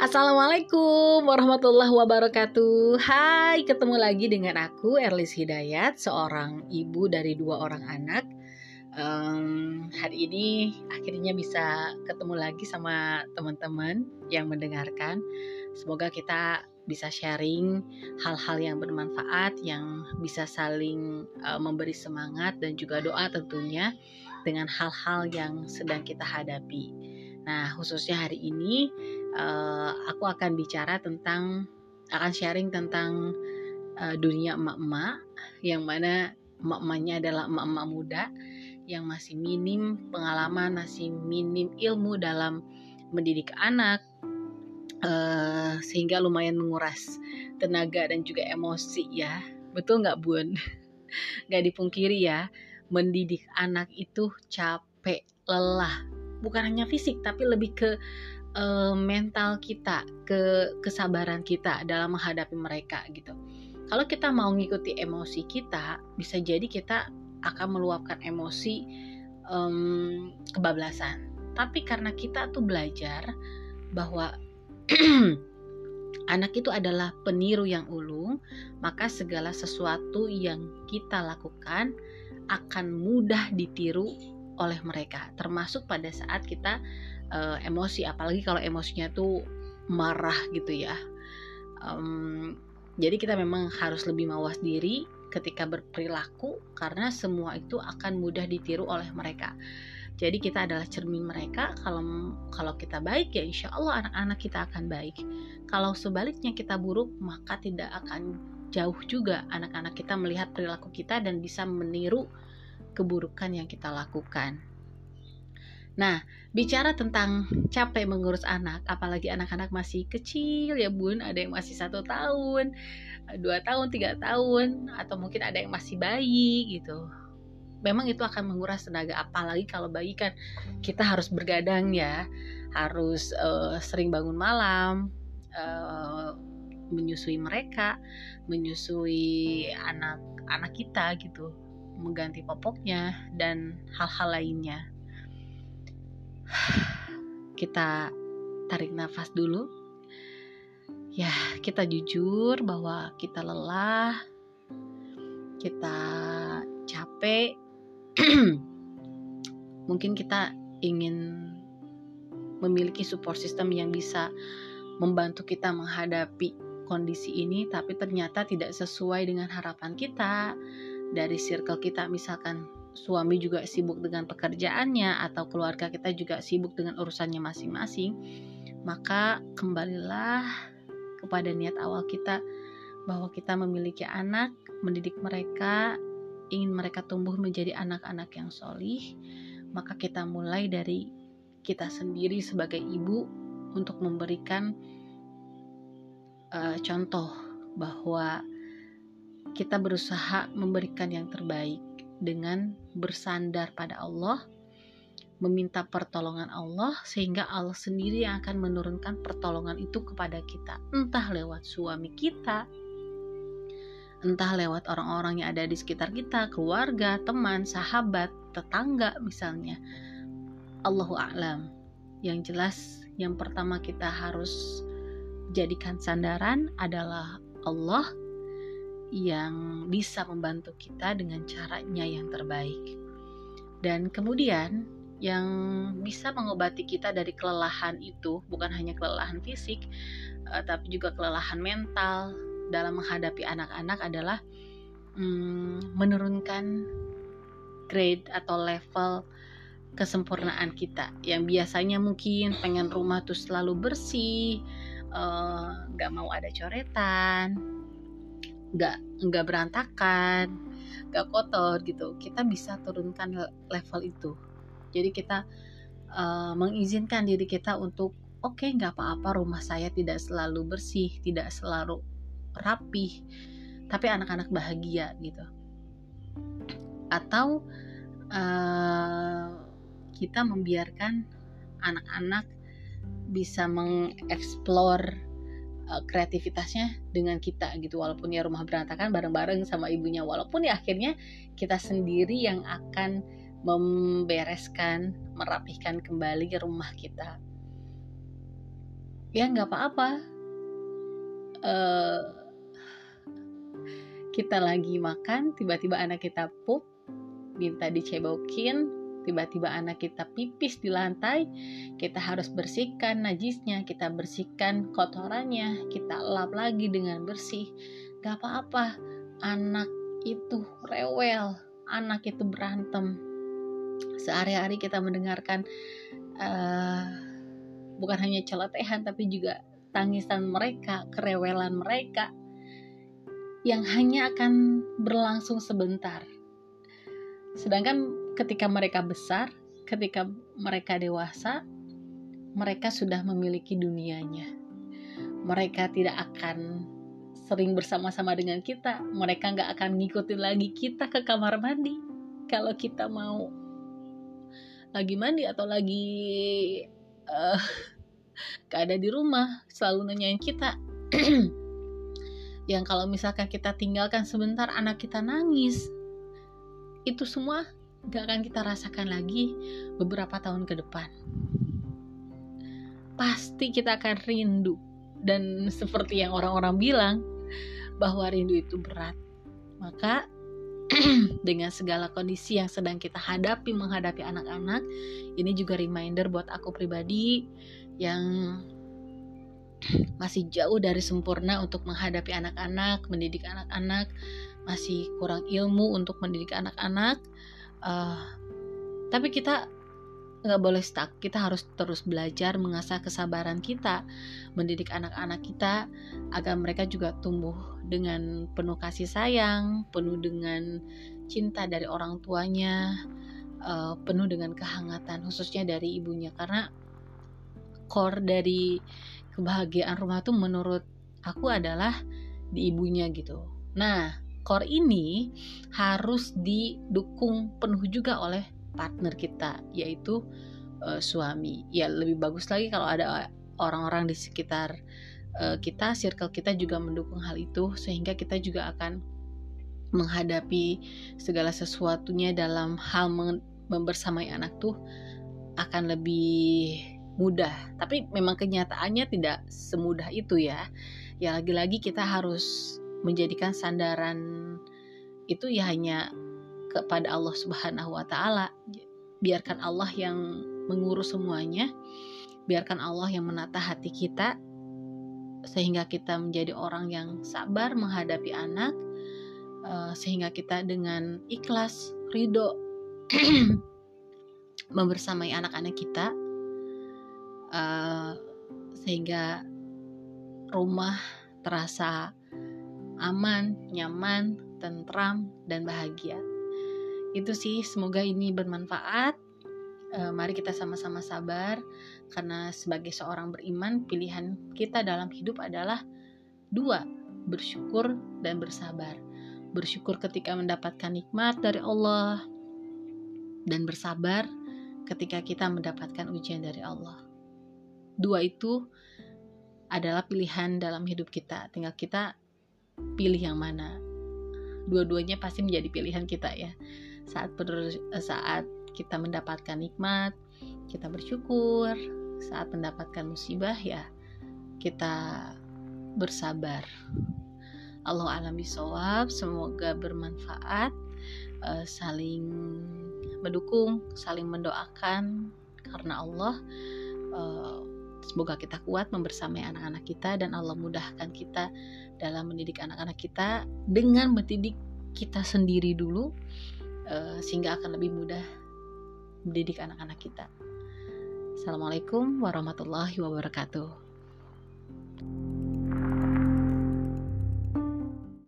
Assalamualaikum warahmatullahi wabarakatuh. Hai, ketemu lagi dengan aku Erlis Hidayat, seorang ibu dari 2 orang anak. Hari ini akhirnya bisa ketemu lagi sama teman-teman yang mendengarkan. Semoga kita bisa sharing hal-hal yang bermanfaat, yang bisa saling memberi semangat dan juga doa tentunya dengan hal-hal yang sedang kita hadapi. Nah, khususnya hari ini aku akan bicara sharing tentang dunia emak-emak, yang mana emak-emaknya adalah emak-emak muda yang masih minim pengalaman, masih minim ilmu dalam mendidik anak, sehingga lumayan menguras tenaga dan juga emosi ya. Betul nggak, Bun? Nggak dipungkiri ya, mendidik anak itu capek, lelah, bukan hanya fisik tapi lebih ke mental kita, ke kesabaran kita dalam menghadapi mereka gitu. Kalau kita mau ngikuti emosi kita, bisa jadi kita akan meluapkan emosi kebablasan. Tapi karena kita tuh belajar bahwa anak itu adalah peniru yang ulung, maka segala sesuatu yang kita lakukan akan mudah ditiru oleh mereka, termasuk pada saat kita emosi, apalagi kalau emosinya tuh marah gitu ya. Jadi kita memang harus lebih mawas diri ketika berperilaku, karena semua itu akan mudah ditiru oleh mereka. Jadi kita adalah cermin mereka. Kalau kita baik, ya insya Allah anak-anak kita akan baik. Kalau sebaliknya kita buruk, maka tidak akan jauh juga anak-anak kita melihat perilaku kita dan bisa meniru keburukan yang kita lakukan. Nah, bicara tentang capek mengurus anak, apalagi anak-anak masih kecil ya Bun, ada yang masih 1 tahun, 2 tahun, 3 tahun, atau mungkin ada yang masih bayi gitu. Memang itu akan menguras tenaga, apalagi kalau bayi kan kita harus bergadang ya, harus sering bangun malam, menyusui mereka, menyusui anak-anak kita gitu, mengganti popoknya dan hal-hal lainnya. Kita tarik nafas dulu. Ya, kita jujur bahwa kita lelah, kita capek. Mungkin kita ingin memiliki support system yang bisa membantu kita menghadapi kondisi ini, tapi ternyata tidak sesuai dengan harapan kita. Dari circle kita, misalkan suami juga sibuk dengan pekerjaannya, atau keluarga kita juga sibuk dengan urusannya masing-masing, maka kembalilah kepada niat awal kita, bahwa kita memiliki anak, mendidik mereka, ingin mereka tumbuh menjadi anak-anak yang solih. Maka kita mulai dari kita sendiri sebagai ibu, untuk memberikan contoh bahwa kita berusaha memberikan yang terbaik dengan bersandar pada Allah, meminta pertolongan Allah, sehingga Allah sendiri yang akan menurunkan pertolongan itu kepada kita, entah lewat suami kita, entah lewat orang-orang yang ada di sekitar kita, keluarga, teman, sahabat, tetangga misalnya. Allahu a'lam. Yang jelas, yang pertama kita harus jadikan sandaran adalah Allah, yang bisa membantu kita dengan caranya yang terbaik. Dan kemudian yang bisa mengobati kita dari kelelahan itu bukan hanya kelelahan fisik, tapi juga kelelahan mental dalam menghadapi anak-anak adalah menurunkan grade atau level kesempurnaan kita, yang biasanya mungkin pengen rumah tuh selalu bersih, gak mau ada coretan, nggak berantakan, nggak kotor gitu. Kita bisa turunkan level itu. Jadi kita mengizinkan diri kita untuk oke, nggak apa-apa rumah saya tidak selalu bersih, tidak selalu rapih, tapi anak-anak bahagia gitu. Atau kita membiarkan anak-anak bisa mengeksplor kreativitasnya dengan kita gitu, walaupun ya rumah berantakan bareng-bareng sama ibunya, walaupun ya akhirnya kita sendiri yang akan membereskan, merapihkan kembali rumah kita. ya nggak apa-apa, kita lagi makan, tiba-tiba anak kita pup, minta dicebokin, tiba-tiba anak kita pipis di lantai, kita harus bersihkan najisnya, kita bersihkan kotorannya, kita lap lagi dengan bersih. Gak apa-apa, anak itu rewel, anak itu berantem. Sehari-hari kita mendengarkan bukan hanya celotehan, tapi juga tangisan mereka, kerewelan mereka, yang hanya akan berlangsung sebentar. Sedangkan ketika mereka besar, ketika mereka dewasa, mereka sudah memiliki dunianya. Mereka tidak akan sering bersama-sama dengan kita. Mereka gak akan ngikutin lagi kita ke kamar mandi. Kalau kita mau lagi mandi atau lagi gak ada di rumah, selalu nanyain kita. Yang kalau misalkan kita tinggalkan sebentar, anak kita nangis. Itu semua gak akan kita rasakan lagi beberapa tahun ke depan. Pasti kita akan rindu. Dan seperti yang orang-orang bilang, bahwa rindu itu berat. Maka dengan segala kondisi yang sedang kita hadapi, menghadapi anak-anak, ini juga reminder buat aku pribadi yang masih jauh dari sempurna untuk menghadapi anak-anak, mendidik anak-anak, masih kurang ilmu untuk mendidik anak-anak. Tapi kita gak boleh stuck, kita harus terus belajar mengasah kesabaran kita, mendidik anak-anak kita agar mereka juga tumbuh dengan penuh kasih sayang, penuh dengan cinta dari orang tuanya, penuh dengan kehangatan khususnya dari ibunya. Karena core dari kebahagiaan rumah tuh menurut aku adalah di ibunya gitu. Nah, core ini harus didukung penuh juga oleh partner kita, yaitu suami. Ya lebih bagus lagi kalau ada orang-orang di sekitar kita, circle kita juga mendukung hal itu, sehingga kita juga akan menghadapi segala sesuatunya dalam hal membersamai anak tuh akan lebih mudah. Tapi memang kenyataannya tidak semudah itu ya. Ya lagi-lagi kita harus menjadikan sandaran itu ya hanya kepada Allah Subhanahu wa taala. Biarkan Allah yang mengurus semuanya. Biarkan Allah yang menata hati kita sehingga kita menjadi orang yang sabar menghadapi anak, sehingga kita dengan ikhlas, ridho membersamai anak-anak kita. Sehingga rumah terasa aman, nyaman, tentram, dan bahagia. Itu sih, semoga ini bermanfaat. Mari kita sama-sama sabar, karena sebagai seorang beriman, pilihan kita dalam hidup adalah dua, bersyukur dan bersabar. Bersyukur ketika mendapatkan nikmat dari Allah, dan bersabar ketika kita mendapatkan ujian dari Allah. Dua itu adalah pilihan dalam hidup kita. Tinggal kita pilih yang mana. Dua-duanya pasti menjadi pilihan kita ya. Saat kita mendapatkan nikmat, kita bersyukur. Saat mendapatkan musibah ya, kita bersabar. Allahu a'lam bishawab. Semoga bermanfaat. Saling mendukung, saling mendoakan karena Allah. Semoga kita kuat membersamai anak-anak kita, dan Allah mudahkan kita dalam mendidik anak-anak kita dengan mendidik kita sendiri dulu, sehingga akan lebih mudah mendidik anak-anak kita. Assalamualaikum warahmatullahi wabarakatuh.